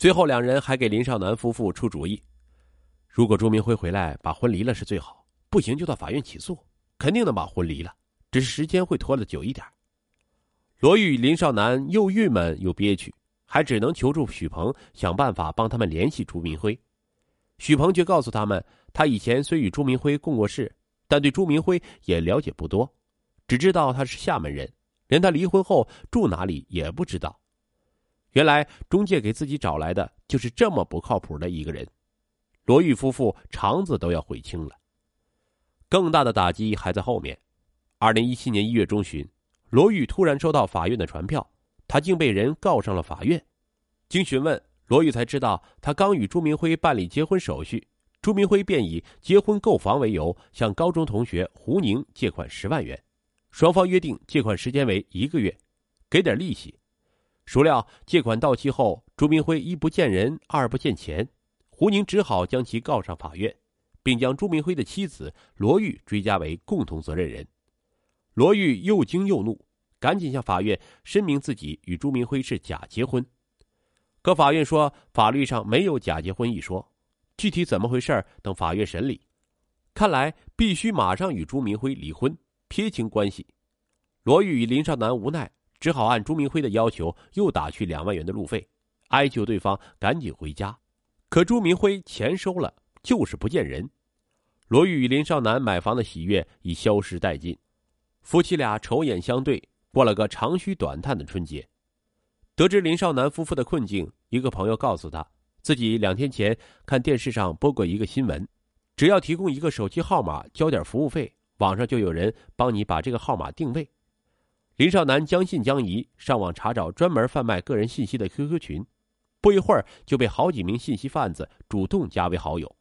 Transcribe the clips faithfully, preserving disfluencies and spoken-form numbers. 最后两人还给林少南夫妇出主意，如果朱明辉回来把婚离了是最好，不行就到法院起诉，肯定能把婚离了，只是时间会拖得久一点。罗玉与林少南又郁闷又憋屈，还只能求助许鹏想办法帮他们联系朱明辉。许鹏却告诉他们，他以前虽与朱明辉共过事，但对朱明辉也了解不多，只知道他是厦门人，连他离婚后住哪里也不知道。原来中介给自己找来的就是这么不靠谱的一个人，罗玉夫妇肠子都要悔青了。更大的打击还在后面。二零一七年一月中旬，罗玉突然收到法院的传票，他竟被人告上了法院。经询问，罗玉才知道他刚与朱明辉办理结婚手续，朱明辉便以结婚购房为由向高中同学胡宁借款十万元，双方约定借款时间为一个月，给点利息。孰料借款到期后，朱明辉一不见人，二不见钱，胡宁只好将其告上法院，并将朱明辉的妻子罗玉追加为共同责任人。罗玉又惊又怒，赶紧向法院申明自己与朱明辉是假结婚。可法院说法律上没有假结婚一说，具体怎么回事等法院审理。看来必须马上与朱明辉离婚，撇清关系。罗玉与林少南无奈，只好按朱明辉的要求又打去两万元的路费，哀求对方赶紧回家。可朱明辉钱收了，就是不见人。罗玉与林少南买房的喜悦已消失殆尽，夫妻俩愁眼相对，过了个长吁短叹的春节。得知林少南夫妇的困境，一个朋友告诉他，自己两天前看电视上播过一个新闻，只要提供一个手机号码，交点服务费，网上就有人帮你把这个号码定位。林少南将信将疑，上网查找专门贩卖个人信息的 Q Q 群，不一会儿就被好几名信息贩子主动加为好友。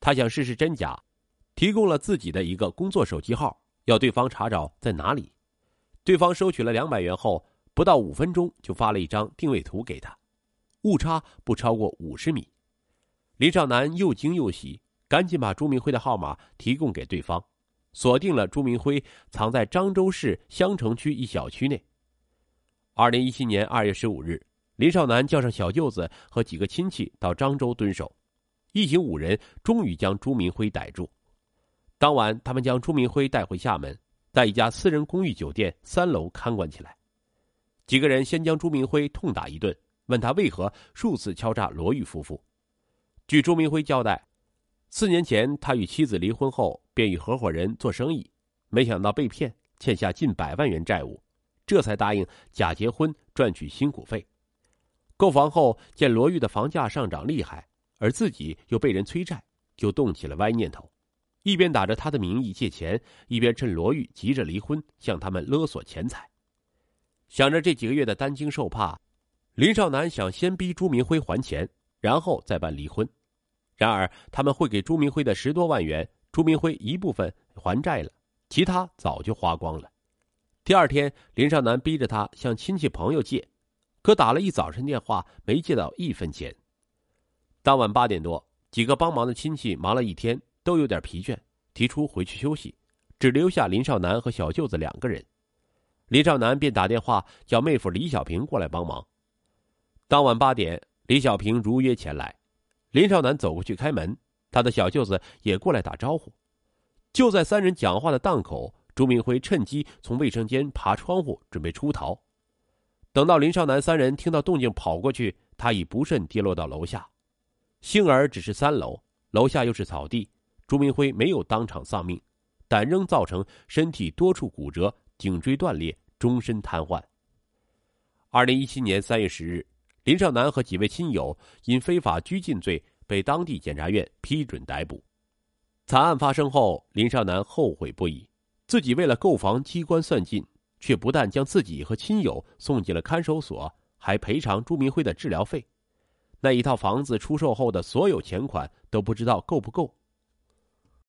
他想试试真假，提供了自己的一个工作手机号，要对方查找在哪里。对方收取了两百元后，不到五分钟就发了一张定位图给他，误差不超过五十米。林少南又惊又喜，赶紧把朱明辉的号码提供给对方，锁定了朱明辉藏在漳州市襄城区一小区内。二零一七年二月十五日，林少南叫上小舅子和几个亲戚到漳州蹲守，一行五人终于将朱明辉逮住。当晚他们将朱明辉带回厦门，在一家私人公寓酒店三楼看管起来。几个人先将朱明辉痛打一顿，问他为何数次敲诈罗玉夫妇。据朱明辉交代，四年前他与妻子离婚后便与合伙人做生意，没想到被骗，欠下近百万元债务，这才答应假结婚赚取辛苦费。购房后见罗玉的房价上涨厉害，而自己又被人催债，就动起了歪念头，一边打着他的名义借钱，一边趁罗玉急着离婚向他们勒索钱财。想着这几个月的担惊受怕，林少南想先逼朱明辉还钱，然后再办离婚。然而他们会给朱明辉的十多万元，朱明辉一部分还债了，其他早就花光了。第二天，林少南逼着他向亲戚朋友借，可打了一早晨电话没借到一分钱。当晚八点多，几个帮忙的亲戚忙了一天，都有点疲倦，提出回去休息，只留下林少南和小舅子两个人。林少南便打电话叫妹夫李小平过来帮忙。当晚八点，李小平如约前来。林少南走过去开门，他的小舅子也过来打招呼。就在三人讲话的档口，朱明辉趁机从卫生间爬窗户准备出逃。等到林少南三人听到动静跑过去，他已不慎跌落到楼下。幸而只是三楼，楼下又是草地，朱明辉没有当场丧命，但仍造成身体多处骨折，颈椎断裂，终身瘫痪。二零一七年三月十日，林少南和几位亲友因非法拘禁罪被当地检察院批准逮捕。惨案发生后，林少南后悔不已，自己为了购房机关算尽，却不但将自己和亲友送进了看守所，还赔偿朱明辉的治疗费。那一套房子出售后的所有钱款都不知道够不够，